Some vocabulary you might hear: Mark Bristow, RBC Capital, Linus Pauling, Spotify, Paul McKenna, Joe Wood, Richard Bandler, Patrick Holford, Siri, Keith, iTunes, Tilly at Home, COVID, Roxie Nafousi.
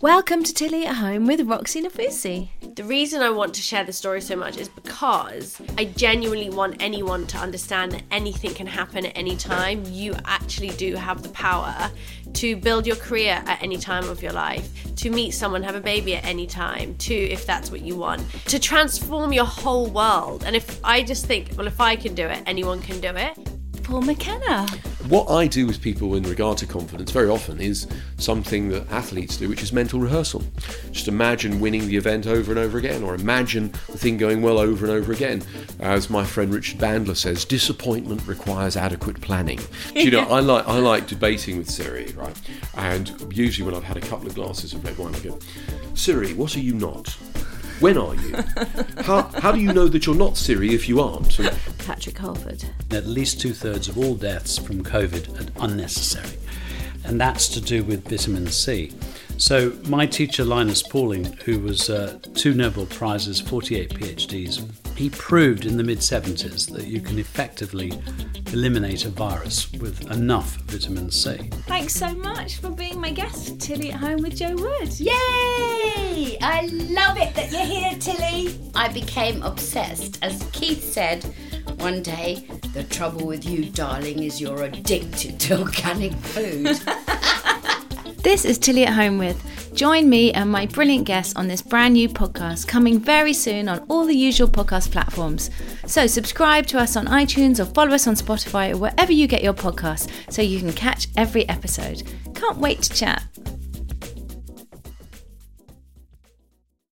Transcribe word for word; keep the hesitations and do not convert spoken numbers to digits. Welcome to Tilly at Home with Roxie Nafousi. The reason I want to share this story so much is because I genuinely want anyone to understand that anything can happen at any time. You actually do have the power to build your career at any time of your life, to meet someone, have a baby at any time, to, if that's what you want, to transform your whole world. And if I just think, well, if I can do it, anyone can do it. Paul McKenna. What I do with people in regard to confidence very often is something that athletes do, which is mental rehearsal. Just imagine winning the event over and over again, or imagine the thing going well over and over again. As my friend Richard Bandler says, disappointment requires adequate planning. Do you know, I like I like debating with Siri, right? And usually when I've had a couple of glasses of red wine, I go, Siri, what are you not? When are you? How, how do you know that you're not Siri if you aren't? Patrick Holford. At least two-thirds of all deaths from COVID are unnecessary, and that's to do with vitamin C. So my teacher, Linus Pauling, who was uh, two Nobel Prizes, forty-eight PhDs, he proved in the mid-seventies that you can effectively eliminate a virus with enough vitamin C. Thanks so much for being my guest, Tilly at Home with Joe Wood. Yay! I love it that you're here, Tilly. I became obsessed, as Keith said one day, the trouble with you, darling, is you're addicted to organic food. This is Tilly at Home with. Join me and my brilliant guests on this brand new podcast coming very soon on all the usual podcast platforms. So subscribe to us on iTunes or follow us on Spotify or wherever you get your podcasts so you can catch every episode. Can't wait to chat.